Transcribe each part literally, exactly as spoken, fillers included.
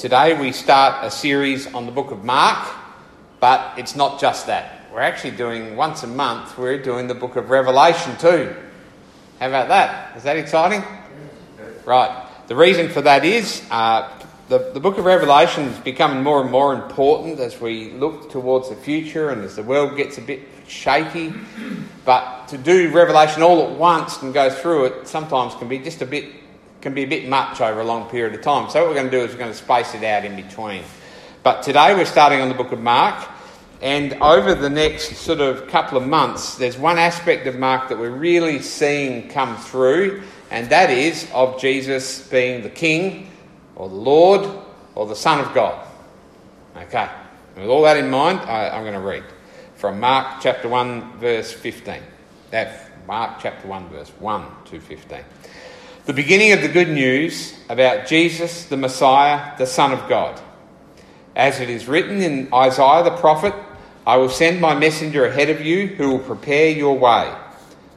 Today we start a series on the book of Mark, but it's not just that. We're actually doing, once a month, we're doing the book of Revelation too. How about that? Is that exciting? Right. The reason for that is uh, the, the book of Revelation is becoming more and more important as we look towards the future and as the world gets a bit shaky. But to do Revelation all at once and go through it sometimes can be just a bit can be a bit much over a long period of time. So what we're going to do is we're going to space it out in between. But today we're starting on the book of Mark, and over the next sort of couple of months, there's one aspect of Mark that we're really seeing come through, and that is of Jesus being the King or the Lord or the Son of God. Okay, and with all that in mind, I, I'm going to read from Mark chapter one, verse fifteen. That's Mark chapter one, verse one to fifteen. The beginning of the good news about Jesus, the Messiah, the Son of God. As it is written in Isaiah the prophet, I will send my messenger ahead of you who will prepare your way.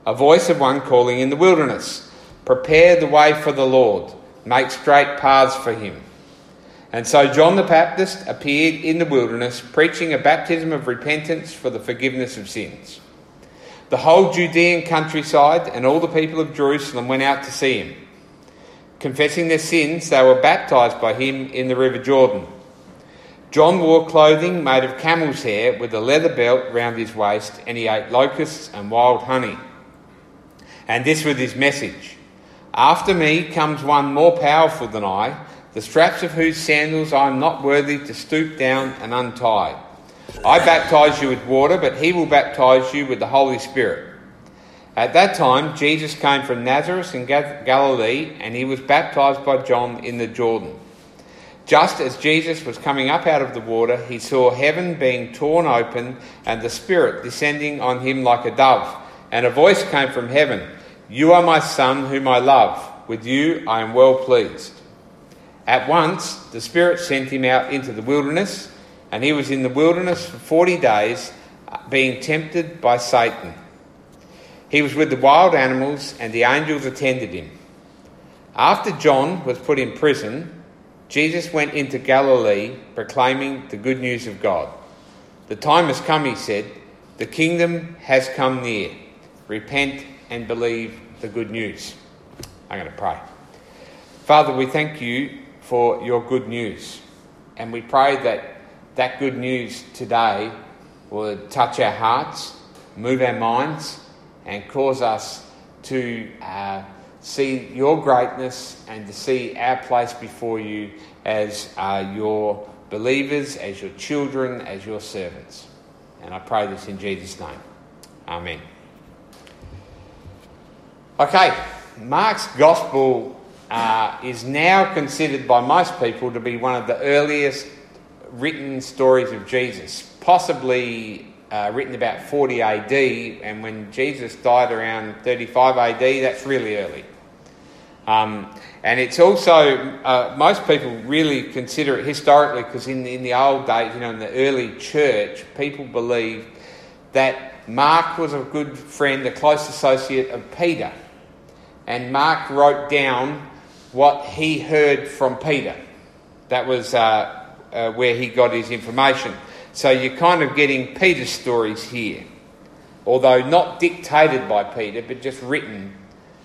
A voice of one calling in the wilderness, prepare the way for the Lord, make straight paths for him. And so John the Baptist appeared in the wilderness, preaching a baptism of repentance for the forgiveness of sins. The whole Judean countryside and all the people of Jerusalem went out to see him. Confessing their sins, they were baptised by him in the River Jordan. John wore clothing made of camel's hair with a leather belt round his waist, and he ate locusts and wild honey. And this was his message. After me comes one more powerful than I, the straps of whose sandals I am not worthy to stoop down and untie. I baptise you with water, but he will baptise you with the Holy Spirit. At that time, Jesus came from Nazareth in Galilee, and he was baptised by John in the Jordan. Just as Jesus was coming up out of the water, he saw heaven being torn open and the Spirit descending on him like a dove. And a voice came from heaven, You are my Son, whom I love. With you I am well pleased. At once the Spirit sent him out into the wilderness, and he was in the wilderness for forty days, being tempted by Satan. He was with the wild animals, and the angels attended him. After John was put in prison, Jesus went into Galilee, proclaiming the good news of God. The time has come, he said. The kingdom has come near. Repent and believe the good news. I'm going to pray. Father, we thank you for your good news, and we pray that that good news today would touch our hearts, move our minds, and cause us to uh, see your greatness and to see our place before you as uh, your believers, as your children, as your servants. And I pray this in Jesus' name. Amen. Okay, Mark's Gospel uh, is now considered by most people to be one of the earliest written stories of Jesus, possibly uh, written about forty A D, and when Jesus died around thirty-five A D, that's really early. Um, and it's also, uh, most people really consider it historically because in, in the old days, you know, in the early church, people believed that Mark was a good friend, a close associate of Peter. And Mark wrote down what he heard from Peter. That was... Uh, Uh, where he got his information. So you're kind of getting Peter's stories here, although not dictated by Peter, but just written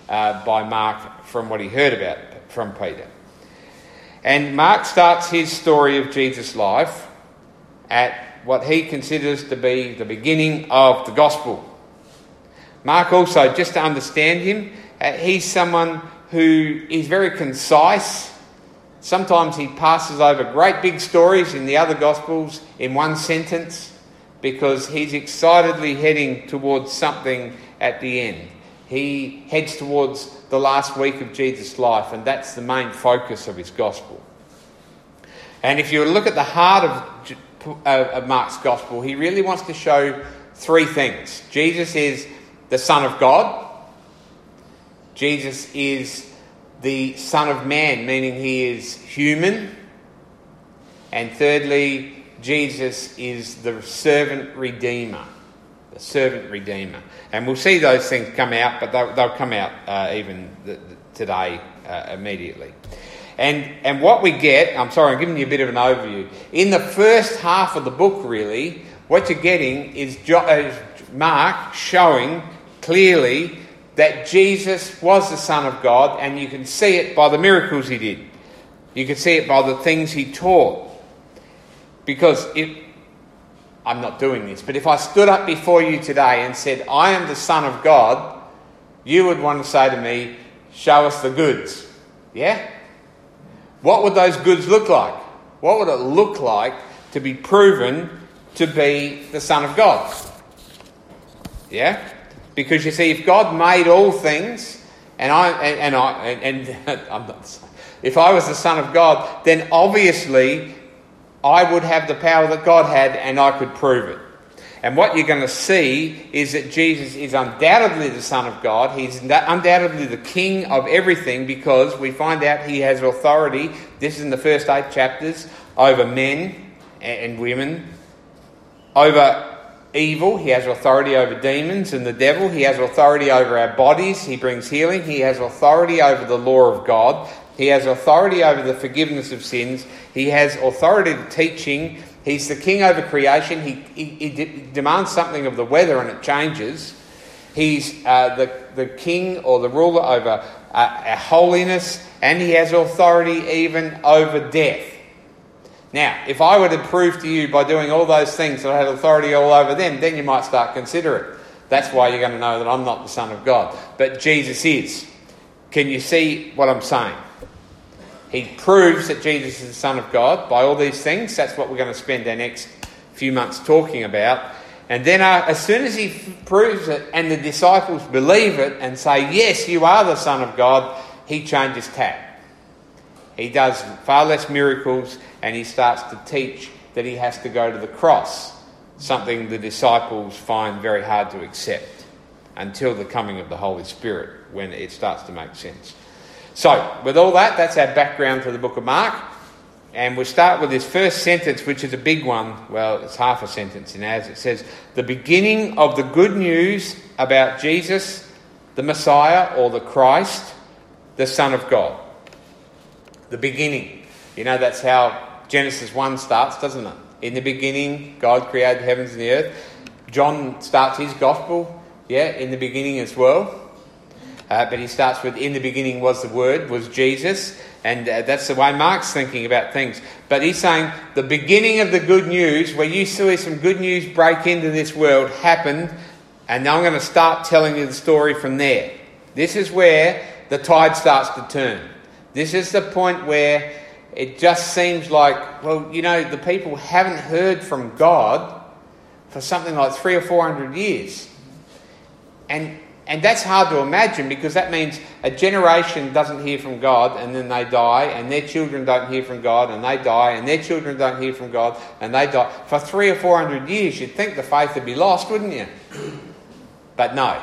uh, by Mark from what he heard about from Peter. And Mark starts his story of Jesus' life at what he considers to be the beginning of the gospel. Mark also, just to understand him, uh, he's someone who is very concise. Sometimes he passes over great big stories in the other Gospels in one sentence because he's excitedly heading towards something at the end. He heads towards the last week of Jesus' life, and that's the main focus of his Gospel. And if you look at the heart of, of Mark's Gospel, he really wants to show three things. Jesus is the Son of God. Jesus is the Son of Man, meaning he is human. And thirdly, Jesus is the servant redeemer. The servant redeemer. And we'll see those things come out, but they'll, they'll come out uh, even the, the, today uh, immediately. And and what we get, I'm sorry, I'm giving you a bit of an overview. In the first half of the book, really, what you're getting is Mark showing clearly that Jesus was the Son of God, and you can see it by the miracles he did. You can see it by the things he taught. Because if, I'm not doing this, but if I stood up before you today and said, I am the Son of God, you would want to say to me, show us the goods. Yeah? What would those goods look like? What would it look like to be proven to be the Son of God? Yeah? Because you see, if God made all things, and I and, and I and, and I'm not, if I was the Son of God, then obviously I would have the power that God had, and I could prove it. And what you're going to see is that Jesus is undoubtedly the Son of God. He's undoubtedly the King of everything, because we find out he has authority, this is in the first eight chapters, over men and women, over evil, he has authority over demons and the devil, he has authority over our bodies, he brings healing, he has authority over the law of God, he has authority over the forgiveness of sins, he has authority to teaching. He's the king over creation. He, he, he de- demands something of the weather and it changes. He's uh, the, the king or the ruler over uh, our holiness, and he has authority even over death. Now, if I were to prove to you by doing all those things that I had authority all over them, then you might start considering. That's why you're going to know that I'm not the Son of God. But Jesus is. Can you see what I'm saying? He proves that Jesus is the Son of God by all these things. That's what we're going to spend our next few months talking about. And then uh, as soon as he proves it and the disciples believe it and say, yes, you are the Son of God, he changes tack. He does far less miracles, and he starts to teach that he has to go to the cross, something the disciples find very hard to accept until the coming of the Holy Spirit, when it starts to make sense. So, with all that, that's our background for the book of Mark. And we'll start with this first sentence, which is a big one. Well, it's half a sentence in ours. It says, the beginning of the good news about Jesus, the Messiah, or the Christ, the Son of God. The beginning. You know, that's how Genesis one starts, doesn't it? In the beginning, God created the heavens and the earth. John starts his gospel, yeah, in the beginning as well. Uh, but he starts with, in the beginning was the Word, was Jesus. And uh, that's the way Mark's thinking about things. But he's saying the beginning of the good news, where you see some good news break into this world, happened. And now I'm going to start telling you the story from there. This is where the tide starts to turn. This is the point where it just seems like, well, you know, the people haven't heard from God for something like three or four hundred years. And... And that's hard to imagine, because that means a generation doesn't hear from God, and then they die, and their children don't hear from God, and they die, and their children don't hear from God, and they die. For three or four hundred years, you'd think the faith would be lost, wouldn't you? But no,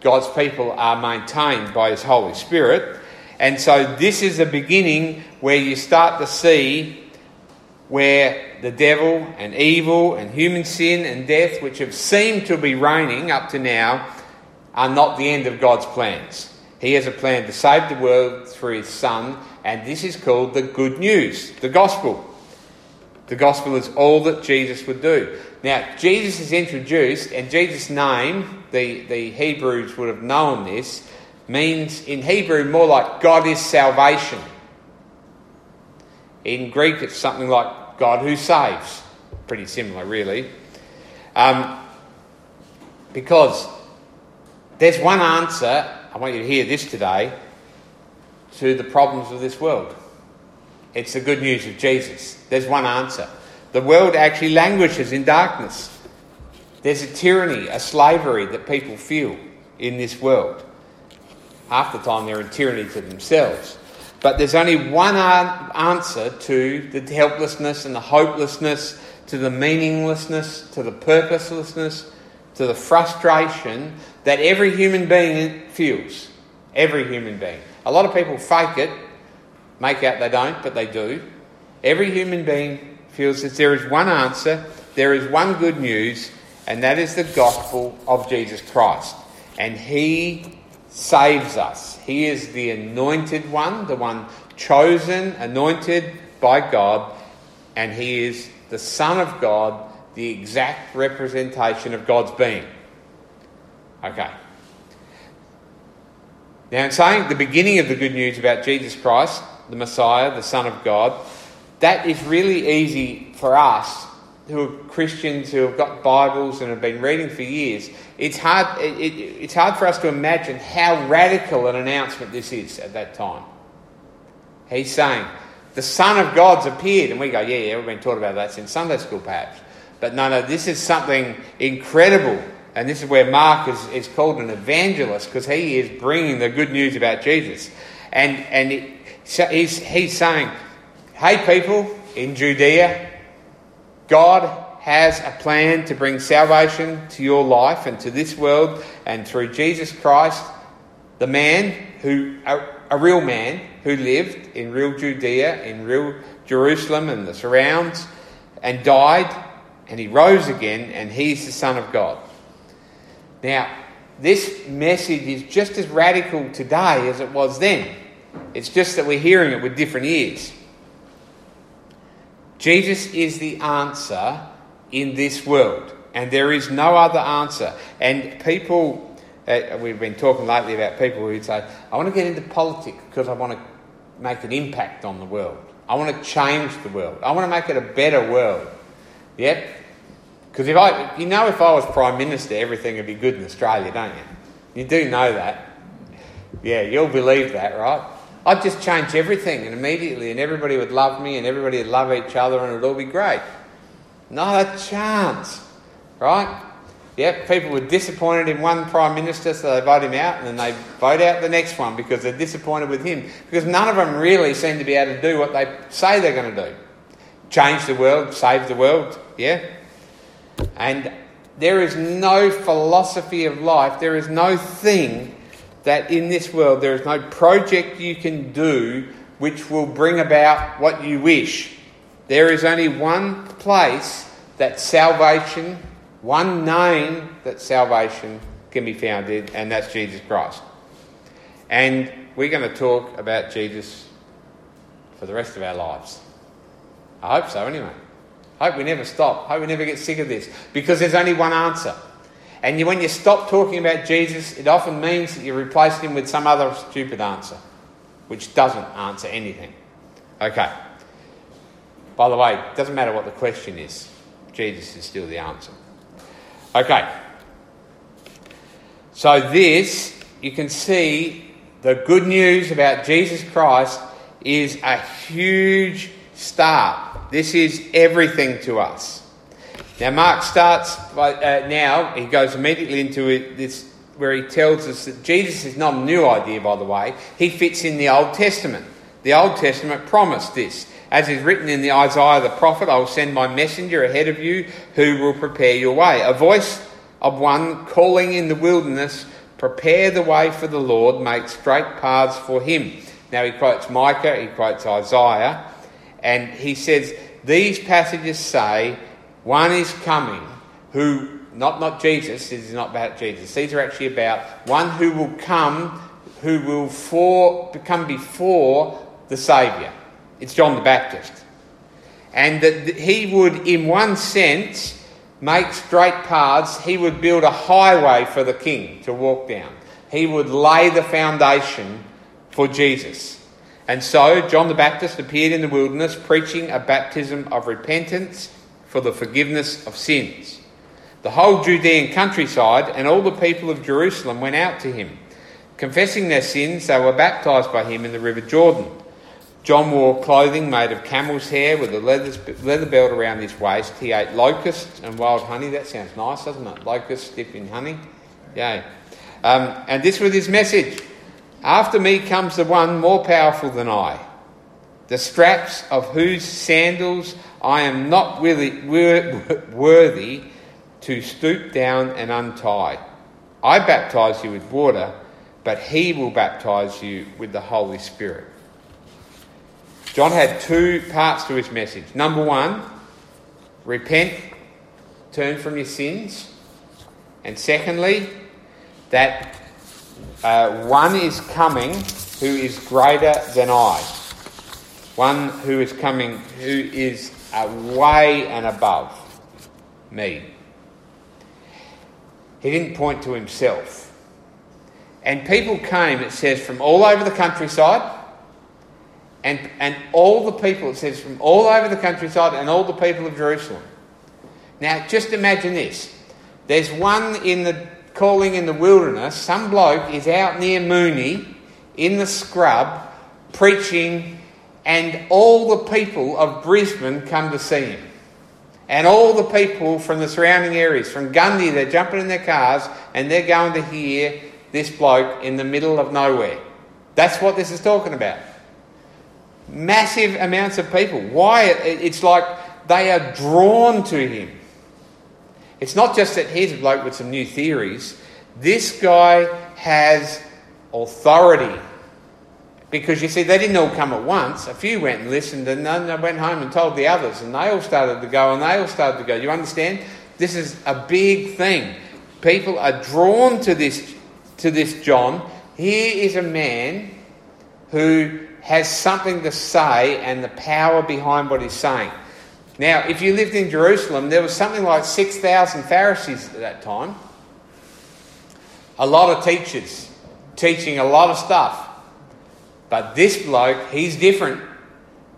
God's people are maintained by his Holy Spirit. And so this is the beginning where you start to see where the devil and evil and human sin and death, which have seemed to be reigning up to now, are not the end of God's plans. He has a plan to save the world through his Son, and this is called the good news, the gospel. The gospel is all that Jesus would do. Now, Jesus is introduced, and Jesus' name, the, the Hebrews would have known this, means in Hebrew more like God is salvation. In Greek, it's something like God who saves. Pretty similar, really. Um, because... There's one answer, I want you to hear this today, to the problems of this world. It's the good news of Jesus. There's one answer. The world actually languishes in darkness. There's a tyranny, a slavery that people feel in this world. Half the time they're in tyranny to themselves. But there's only one answer to the helplessness and the hopelessness, to the meaninglessness, to the purposelessness, to the frustration that every human being feels. Every human being. A lot of people fake it, make out they don't, but they do. Every human being feels that there is one answer, there is one good news, and that is the gospel of Jesus Christ. And he saves us. He is the anointed one, the one chosen, anointed by God, and he is the Son of God, the exact representation of God's being. Okay. Now, in saying the beginning of the good news about Jesus Christ, the Messiah, the Son of God, that is really easy for us who are Christians, who have got Bibles and have been reading for years. It's hard, it, it, it's hard for us to imagine how radical an announcement this is at that time. He's saying, the Son of God's appeared. And we go, yeah, yeah, we've been taught about that since Sunday school perhaps. But no, no, this is something incredible. And this is where Mark is, is called an evangelist, because he is bringing the good news about Jesus. And and it, so he's, he's saying, hey people in Judea, God has a plan to bring salvation to your life and to this world, and through Jesus Christ, the man who, a, a real man who lived in real Judea, in real Jerusalem and the surrounds, and died, and he rose again, and he's the Son of God. Now, this message is just as radical today as it was then. It's just that we're hearing it with different ears. Jesus is the answer in this world, and there is no other answer. And people, uh, we've been talking lately about people who say, I want to get into politics because I want to make an impact on the world. I want to change the world. I want to make it a better world. Yep. Because if I, you know, if I was Prime Minister, everything would be good in Australia, don't you? You do know that. Yeah, you'll believe that, right? I'd just change everything and immediately, and everybody would love me and everybody would love each other and it'd all be great. Not a chance, right? Yep, people were disappointed in one Prime Minister, so they vote him out, and then they vote out the next one because they're disappointed with him. Because none of them really seem to be able to do what they say they're going to do. Change the world, save the world, yeah? And there is no philosophy of life, there is no thing that in this world there is no project you can do which will bring about what you wish. There is only one place that salvation, one name that salvation can be found in, and that's Jesus Christ. And we're going to talk about Jesus for the rest of our lives. I hope so anyway. I hope we never stop. I hope we never get sick of this, because there's only one answer. And you, when you stop talking about Jesus, it often means that you replace him with some other stupid answer, which doesn't answer anything. Okay. By the way, it doesn't matter what the question is. Jesus is still the answer. Okay. So this, you can see the good news about Jesus Christ is a huge start. This is everything to us. Now, Mark starts by, uh, now, he goes immediately into it, this, where he tells us that Jesus is not a new idea, by the way. He fits in the Old Testament. The Old Testament promised this. As is written in the Isaiah the prophet, I will send my messenger ahead of you who will prepare your way. A voice of one calling in the wilderness, prepare the way for the Lord, make straight paths for him. Now, he quotes Micah, he quotes Isaiah, and he says, these passages say, one is coming who, not, not Jesus, this is not about Jesus. These are actually about one who will come, who will for, come before the Saviour. It's John the Baptist. And that he would, in one sense, make straight paths. He would build a highway for the King to walk down. He would lay the foundation for Jesus. And so John the Baptist appeared in the wilderness preaching a baptism of repentance for the forgiveness of sins. The whole Judean countryside and all the people of Jerusalem went out to him. Confessing their sins, they were baptised by him in the river Jordan. John wore clothing made of camel's hair with a leather, leather belt around his waist. He ate locusts and wild honey. That sounds nice, doesn't it? Locusts dipped in honey. Yay. Um, and this was his message. After me comes the one more powerful than I, the straps of whose sandals I am not really worthy to stoop down and untie. I baptise you with water, but he will baptise you with the Holy Spirit. John had two parts to his message. Number one, repent, turn from your sins. And secondly, that uh, one is coming who is greater than I. one who is coming, who is away and above me. He didn't point to himself. And people came, it says, from all over the countryside. And and all the people, it says, from all over the countryside and all the people of Jerusalem. Now, just imagine this. There's one in the calling in the wilderness. Some bloke is out near Moonee in the scrub preaching, and all the people of Brisbane come to see him. And all the people from the surrounding areas, from Gundy, they're jumping in their cars and they're going to hear this bloke in the middle of nowhere. That's what this is talking about. Massive amounts of people. Why? It's like they are drawn to him. It's not just that here's a bloke with some new theories. This guy has authority. Because you see, they didn't all come at once. A few went and listened, and then they went home and told the others, and they all started to go, and they all started to go. You understand? This is a big thing. People are drawn to this, to this John. Here is a man who has something to say and the power behind what he's saying. Now, if you lived in Jerusalem, there was something like six thousand Pharisees at that time. A lot of teachers teaching a lot of stuff. But this bloke, he's different.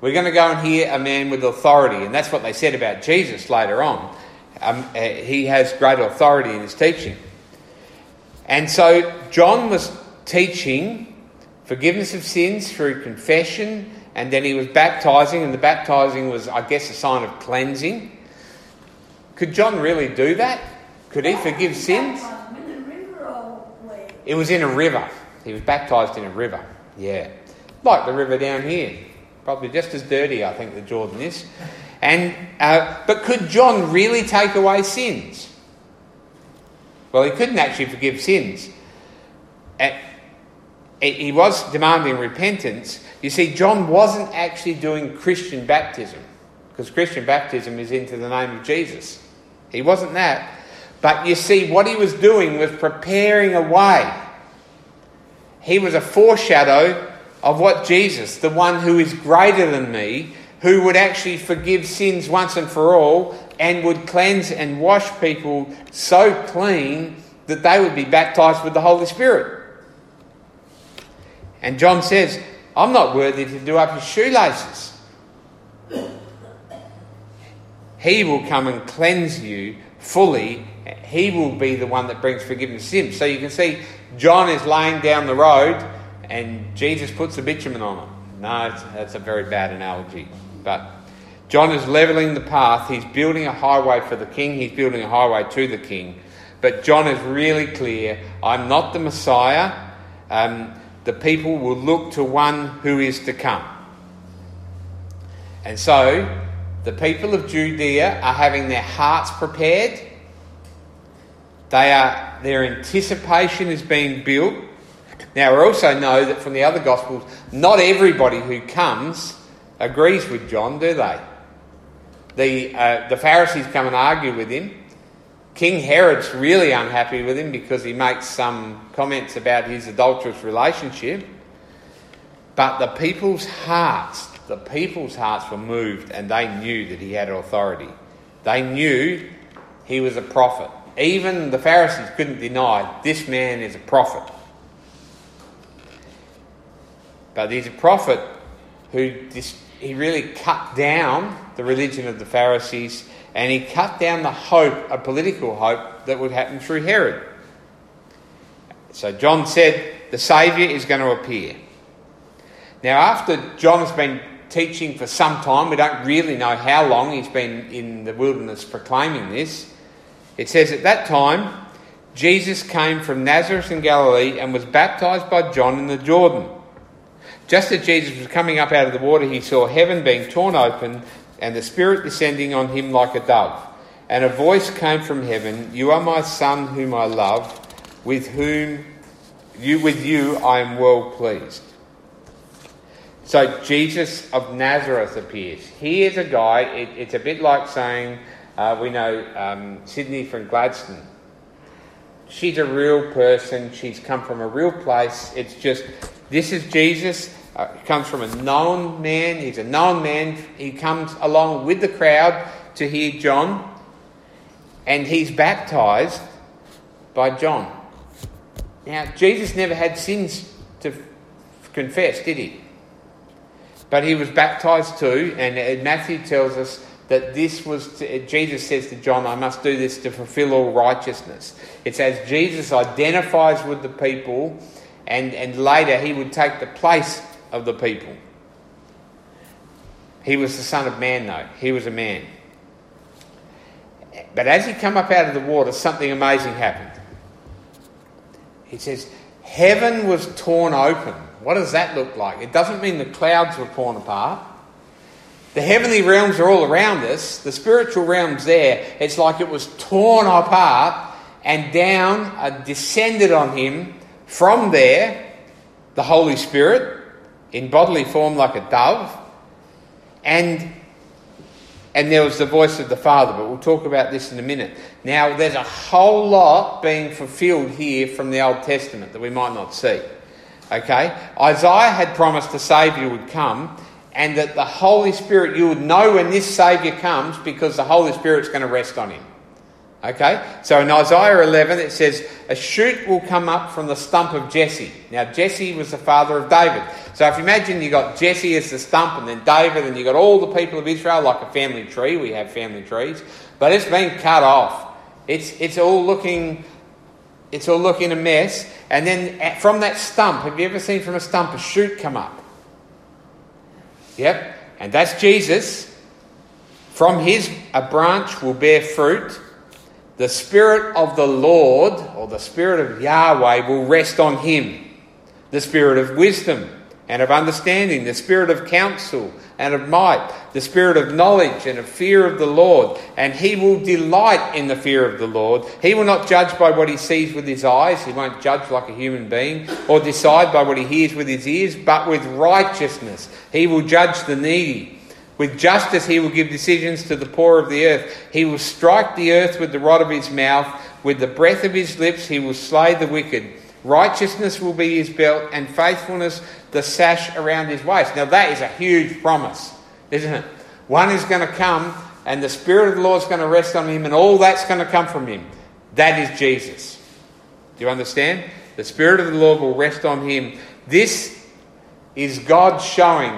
We're going to go and hear a man with authority. And that's what they said about Jesus later on. Um, he has great authority in his teaching. And so John was teaching forgiveness of sins through confession, and then he was baptising, and the baptising was, I guess, a sign of cleansing. Could John really do that? Could he forgive sins? It was in a river. He was baptised in a river, yeah. Like the river down here. Probably just as dirty, I think, the Jordan is. And uh, but could John really take away sins? Well, he couldn't actually forgive sins. At, He was demanding repentance. You see, John wasn't actually doing Christian baptism, because Christian baptism is into the name of Jesus. He wasn't that. But you see, what he was doing was preparing a way. He was a foreshadow of what Jesus, the one who is greater than me, who would actually forgive sins once and for all and would cleanse and wash people so clean that they would be baptised with the Holy Spirit. And John says, I'm not worthy to do up his shoelaces. He will come and cleanse you fully. He will be the one that brings forgiveness to him. So you can see John is laying down the road and Jesus puts the bitumen on him. No, it's, that's a very bad analogy. But John is levelling the path. He's building a highway for the king. He's building a highway to the king. But John is really clear. I'm not the Messiah. Um... The people will look to one who is to come. And so the people of Judea are having their hearts prepared. They are, their anticipation is being built. Now we also know that from the other Gospels, not everybody who comes agrees with John, do they? The, uh, the Pharisees come and argue with him. King Herod's really unhappy with him because he makes some comments about his adulterous relationship. But the people's hearts, the people's hearts were moved, and they knew that he had authority. They knew he was a prophet. Even the Pharisees couldn't deny this man is a prophet. But he's a prophet who dis- he really cut down the religion of the Pharisees. And he cut down the hope, a political hope, that would happen through Herod. So John said, the Saviour is going to appear. Now, after John's been teaching for some time, we don't really know how long he's been in the wilderness proclaiming this. It says, at that time, Jesus came from Nazareth in Galilee and was baptised by John in the Jordan. Just as Jesus was coming up out of the water, he saw heaven being torn open, and the Spirit descending on him like a dove. And a voice came from heaven, "You are my Son whom I love, with whom you with you I am well pleased." So Jesus of Nazareth appears. He is a guy, it, it's a bit like saying, uh, we know um, Sydney from Gladstone. She's a real person, she's come from a real place. It's just, this is Jesus, Uh, he comes from a known man. He's a known man. He comes along with the crowd to hear John. And he's baptised by John. Now, Jesus never had sins to f- confess, did he? But he was baptised too. And Matthew tells us that this was... To, Jesus says to John, I must do this to fulfil all righteousness. It's as Jesus identifies with the people... And, and later he would take the place of the people. He was the Son of Man though. He was a man. But as he came up out of the water, something amazing happened. He says, heaven was torn open. What does that look like? It doesn't mean the clouds were torn apart. The heavenly realms are all around us. The spiritual realm's there. It's like it was torn apart and down uh, descended on him. From there, the Holy Spirit, in bodily form like a dove, and and there was the voice of the Father, but we'll talk about this in a minute. Now, there's a whole lot being fulfilled here from the Old Testament that we might not see. Okay? Isaiah had promised the Saviour would come, and that the Holy Spirit, you would know when this Saviour comes, because the Holy Spirit's going to rest on him. Okay, so in Isaiah eleven it says, a shoot will come up from the stump of Jesse. Now Jesse was the father of David. So if you imagine you got Jesse as the stump and then David and you got all the people of Israel like a family tree. We have family trees, but it's been cut off. It's it's all looking, it's all looking a mess. And then from that stump, have you ever seen from a stump a shoot come up? Yep, and that's Jesus. From his a branch will bear fruit. The Spirit of the Lord, or the Spirit of Yahweh, will rest on him. The Spirit of wisdom and of understanding, the Spirit of counsel and of might, the Spirit of knowledge and of fear of the Lord. And he will delight in the fear of the Lord. He will not judge by what he sees with his eyes. He won't judge like a human being, or decide by what he hears with his ears, but with righteousness he will judge the needy. With justice he will give decisions to the poor of the earth. He will strike the earth with the rod of his mouth. With the breath of his lips he will slay the wicked. Righteousness will be his belt, and faithfulness the sash around his waist. Now that is a huge promise, isn't it? One is going to come, and the Spirit of the Lord is going to rest on him, and all that's going to come from him. That is Jesus. Do you understand? The Spirit of the Lord will rest on him. This is God showing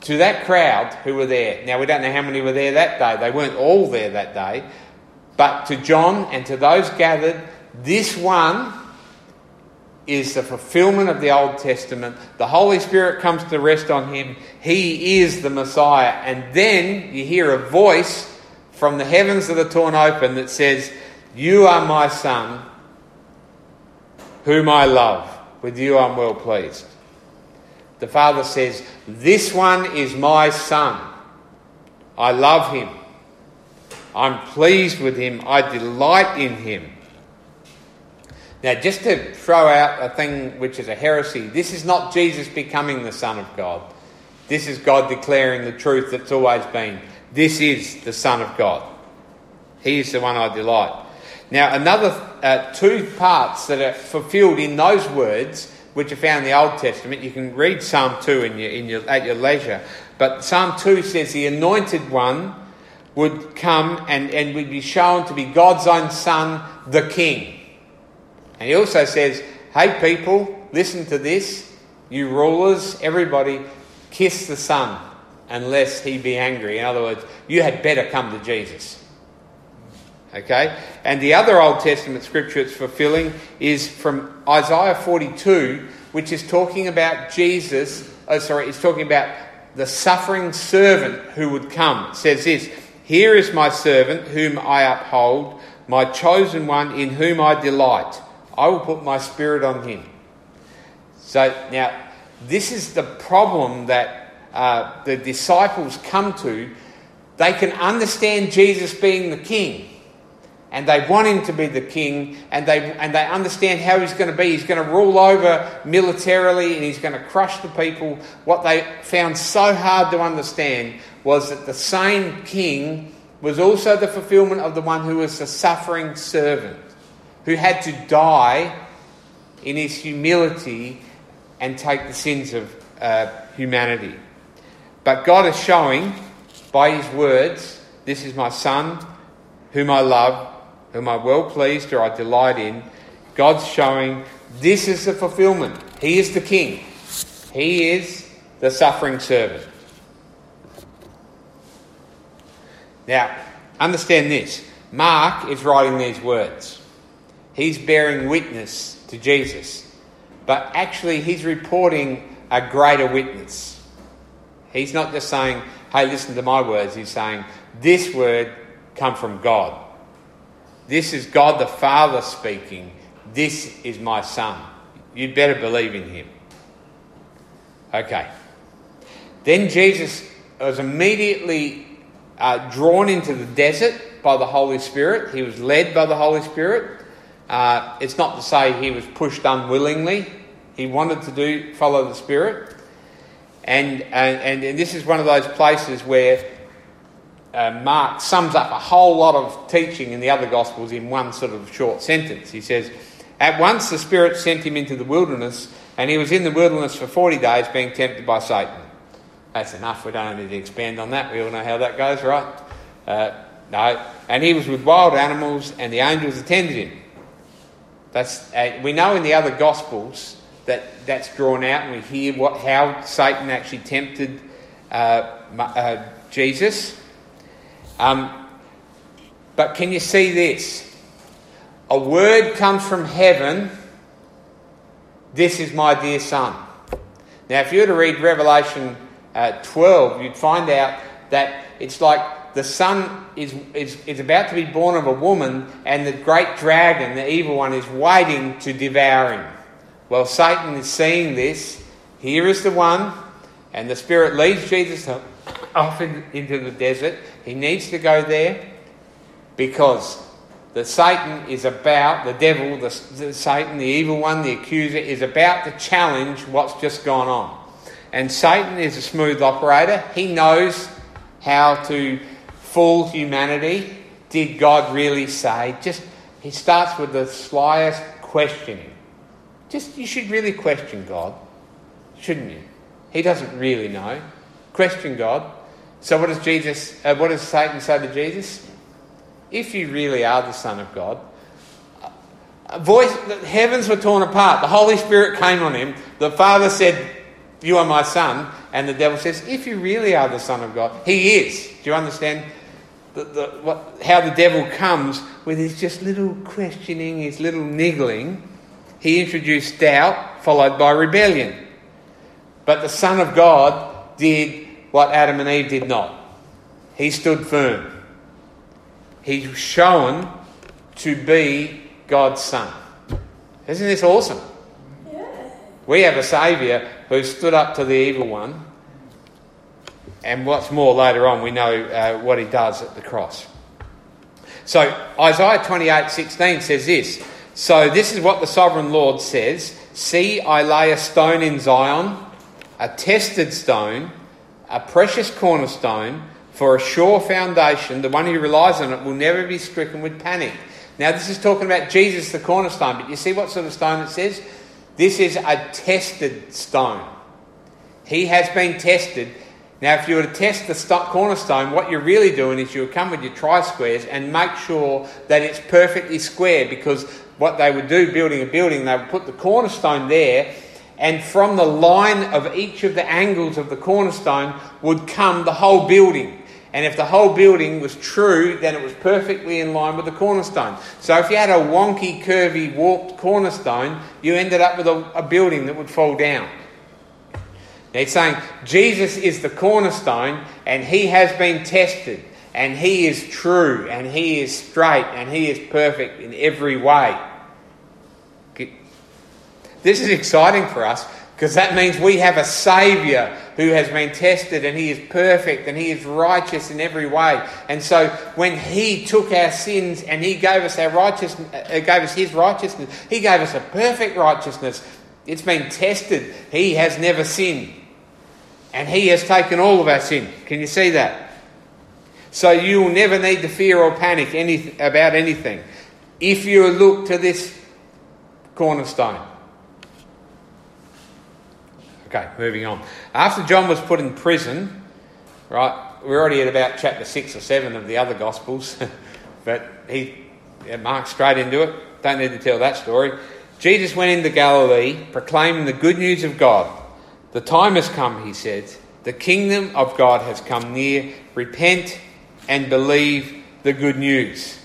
to that crowd who were there. Now, we don't know how many were there that day. They weren't all there that day. But to John and to those gathered, this one is the fulfillment of the Old Testament. The Holy Spirit comes to rest on him. He is the Messiah. And then you hear a voice from the heavens that are torn open that says, you are my Son, whom I love. With you I'm well pleased. The Father says, this one is my Son. I love him. I'm pleased with him. I delight in him. Now, just to throw out a thing which is a heresy, this is not Jesus becoming the Son of God. This is God declaring the truth that's always been. This is the Son of God. He is the one I delight. Now, another uh, two parts that are fulfilled in those words, which are found in the Old Testament. You can read Psalm two in your, in your, at your leisure. But Psalm two says the anointed one would come and, and would be shown to be God's own Son, the King. And he also says, hey people, listen to this. You rulers, everybody, kiss the Son unless he be angry. In other words, you had better come to Jesus. Okay, and the other Old Testament scripture it's fulfilling is from Isaiah forty-two, which is talking about Jesus. Oh, sorry, it's talking about the suffering servant who would come. It says this: "Here is my servant whom I uphold, my chosen one in whom I delight. I will put my spirit on him." So now, this is the problem that uh, the disciples come to. They can understand Jesus being the King. And they want him to be the King, and they and they understand how he's going to be. He's going to rule over militarily, and he's going to crush the people. What they found so hard to understand was that the same King was also the fulfillment of the one who was the suffering servant, who had to die in his humility and take the sins of, uh, humanity. But God is showing by his words, this is my son, whom I love, whom I well pleased or I delight in. God's showing this is the fulfillment. He is the king. He is the suffering servant. Now, understand this. Mark is writing these words. He's bearing witness to Jesus. But actually, he's reporting a greater witness. He's not just saying, hey, listen to my words. He's saying, this word come from God. This is God the Father speaking. This is my son. You'd better believe in him. Okay. Then Jesus was immediately uh, drawn into the desert by the Holy Spirit. He was led by the Holy Spirit. Uh, it's not to say he was pushed unwillingly. He wanted to do follow the Spirit. And and, and, and this is one of those places where uh, Mark sums up a whole lot of teaching in the other Gospels in one sort of short sentence. He says, at once the Spirit sent him into the wilderness, and he was in the wilderness for forty days being tempted by Satan. That's enough. We don't need to expand on that. We all know how that goes, right? Uh, no. And he was with wild animals, and the angels attended him. That's uh, we know in the other Gospels that that's drawn out, and we hear what how Satan actually tempted uh, uh, Jesus. Um, but can you see this? A word comes from heaven, this is my dear son. Now, if you were to read Revelation uh, twelve, you'd find out that it's like the son is, is, is about to be born of a woman, and the great dragon, the evil one, is waiting to devour him. Well, Satan is seeing this. Here is the one, and the Spirit leads Jesus off in, into the desert. He needs to go there because the Satan is about, the devil, the, the Satan, the evil one, the accuser, is about to challenge what's just gone on. And Satan is a smooth operator. He knows how to fool humanity. Did God really say? Just he starts with the slyest questioning. Just you should really question God, shouldn't you? He doesn't really know. Question God. So what does Jesus? Uh, what does Satan say to Jesus? If you really are the Son of God, a voice, the heavens were torn apart. The Holy Spirit came on him. The Father said, you are my son. And the devil says, if you really are the Son of God, he is. Do you understand the, the, what, how the devil comes with his just little questioning, his little niggling? He introduced doubt followed by rebellion. But the Son of God did what Adam and Eve did not. He stood firm. He's shown to be God's son. Isn't this awesome? Yeah. We have a saviour who stood up to the evil one. And what's more, later on we know uh, what he does at the cross. So Isaiah twenty-eight sixteen says this. So this is what the sovereign Lord says. See, I lay a stone in Zion, a tested stone, a precious cornerstone, for a sure foundation, the one who relies on it will never be stricken with panic. Now, this is talking about Jesus, the cornerstone, but you see what sort of stone it says? This is a tested stone. He has been tested. Now, if you were to test the cornerstone, what you're really doing is you'll come with your tri-squares and make sure that it's perfectly square, because what they would do, building a building, they would put the cornerstone there, and from the line of each of the angles of the cornerstone would come the whole building. And if the whole building was true, then it was perfectly in line with the cornerstone. So if you had a wonky, curvy, warped cornerstone, you ended up with a, a building that would fall down. Now it's saying Jesus is the cornerstone, and he has been tested, and he is true, and he is straight, and he is perfect in every way. This is exciting for us, because that means we have a saviour who has been tested, and he is perfect, and he is righteous in every way. And so when he took our sins and he gave us our righteousness, gave us his righteousness, he gave us a perfect righteousness. It's been tested. He has never sinned. And he has taken all of our sin. Can you see that? So you will never need to fear or panic any, about anything if you look to this cornerstone. Okay, moving on. After John was put in prison, right, we're already at about chapter six or seven of the other Gospels, but he marks straight into it. Don't need to tell that story. Jesus went into Galilee, proclaiming the good news of God. The time has come, he said. The kingdom of God has come near. Repent and believe the good news.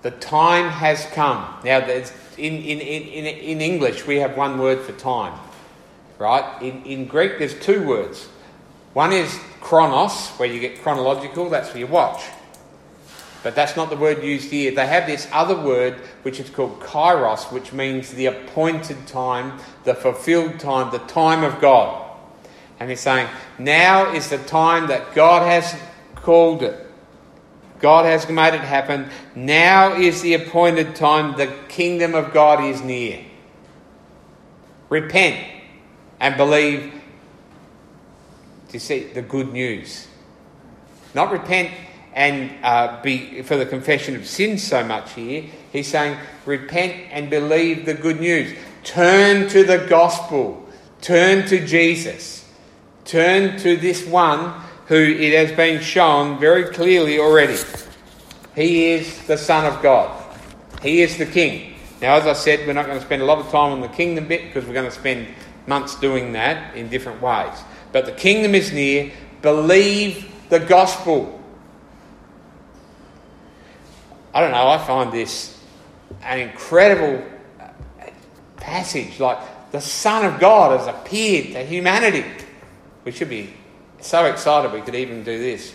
The time has come. Now, in, in, in, in English, we have one word for time, right? In, in Greek, there's two words. One is chronos, where you get chronological, that's for your watch. But that's not the word used here. They have this other word, which is called kairos, which means the appointed time, the fulfilled time, the time of God. And he's saying, now is the time that God has called it. God has made it happen. Now is the appointed time. The kingdom of God is near. Repent and believe. Do you see the good news? Not repent and uh, be for the confession of sins so much here. He's saying repent and believe the good news. Turn to the gospel. Turn to Jesus. Turn to this one who it has been shown very clearly already. He is the Son of God. He is the King. Now, as I said, we're not going to spend a lot of time on the kingdom bit because we're going to spend months doing that in different ways. But the kingdom is near. Believe the gospel. I don't know, I find this an incredible passage. Like, the Son of God has appeared to humanity. We should be so excited we could even do this.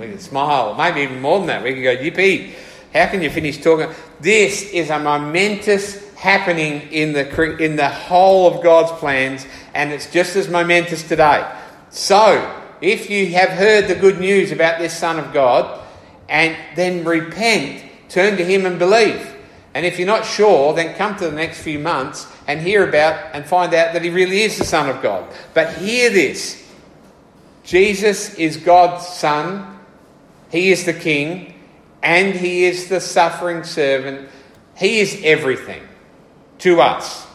We could smile. Maybe even more than that. We could go, yippee. How can you finish talking? This is a momentous happening in the in the whole of God's plans, and it's just as momentous today. So, if you have heard the good news about this Son of God, and then repent, turn to him and believe. And if you're not sure, then come to the next few months and hear about and find out that he really is the Son of God. But hear this. Jesus is God's Son, he is the King, and he is the suffering servant. He is everything to us.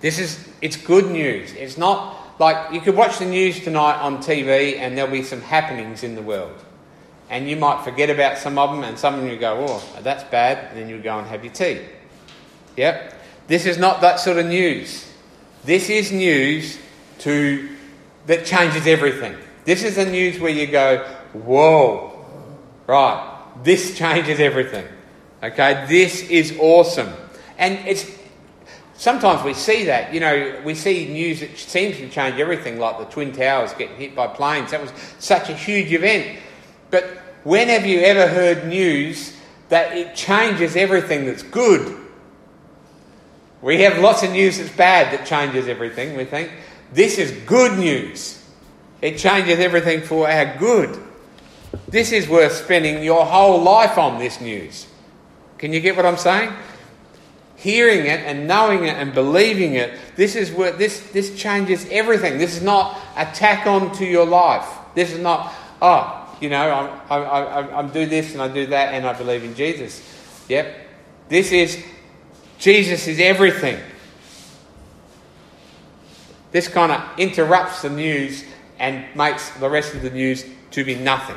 This is, it's good news. It's not like, you could watch the news tonight on T V and there'll be some happenings in the world. And you might forget about some of them and some of them you go, oh, that's bad, and then you go and have your tea. Yep. This is not that sort of news. This is news to... that changes everything. This is the news where you go, whoa, right, this changes everything. Okay, this is awesome. And it's sometimes we see that, you know, we see news that seems to change everything, like the Twin Towers getting hit by planes. That was such a huge event. But when have you ever heard news that it changes everything that's good? We have lots of news that's bad that changes everything, we think. This is good news. It changes everything for our good. This is worth spending your whole life on, this news. Can you get what I'm saying? Hearing it and knowing it and believing it, this is where this this changes everything. This is not a tack on to your life. This is not, oh, you know, I'm I I I'm do this and I do that and I believe in Jesus. Yep. This is Jesus is everything. This kind of interrupts the news and makes the rest of the news to be nothing.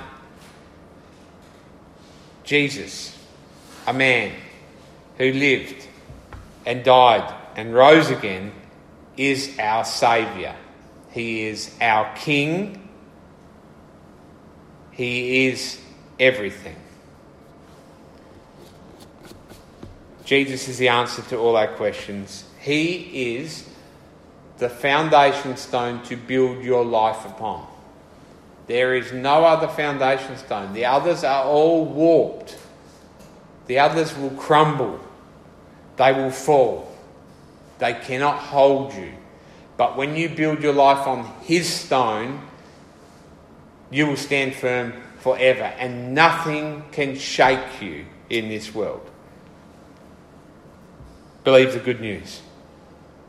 Jesus, a man who lived and died and rose again, is our Saviour. He is our King. He is everything. Jesus is the answer to all our questions. He is the foundation stone to build your life upon. There is no other foundation stone. The others are all warped. The others will crumble. They will fall. They cannot hold you. But when you build your life on his stone, you will stand firm forever, and nothing can shake you in this world. Believe the good news.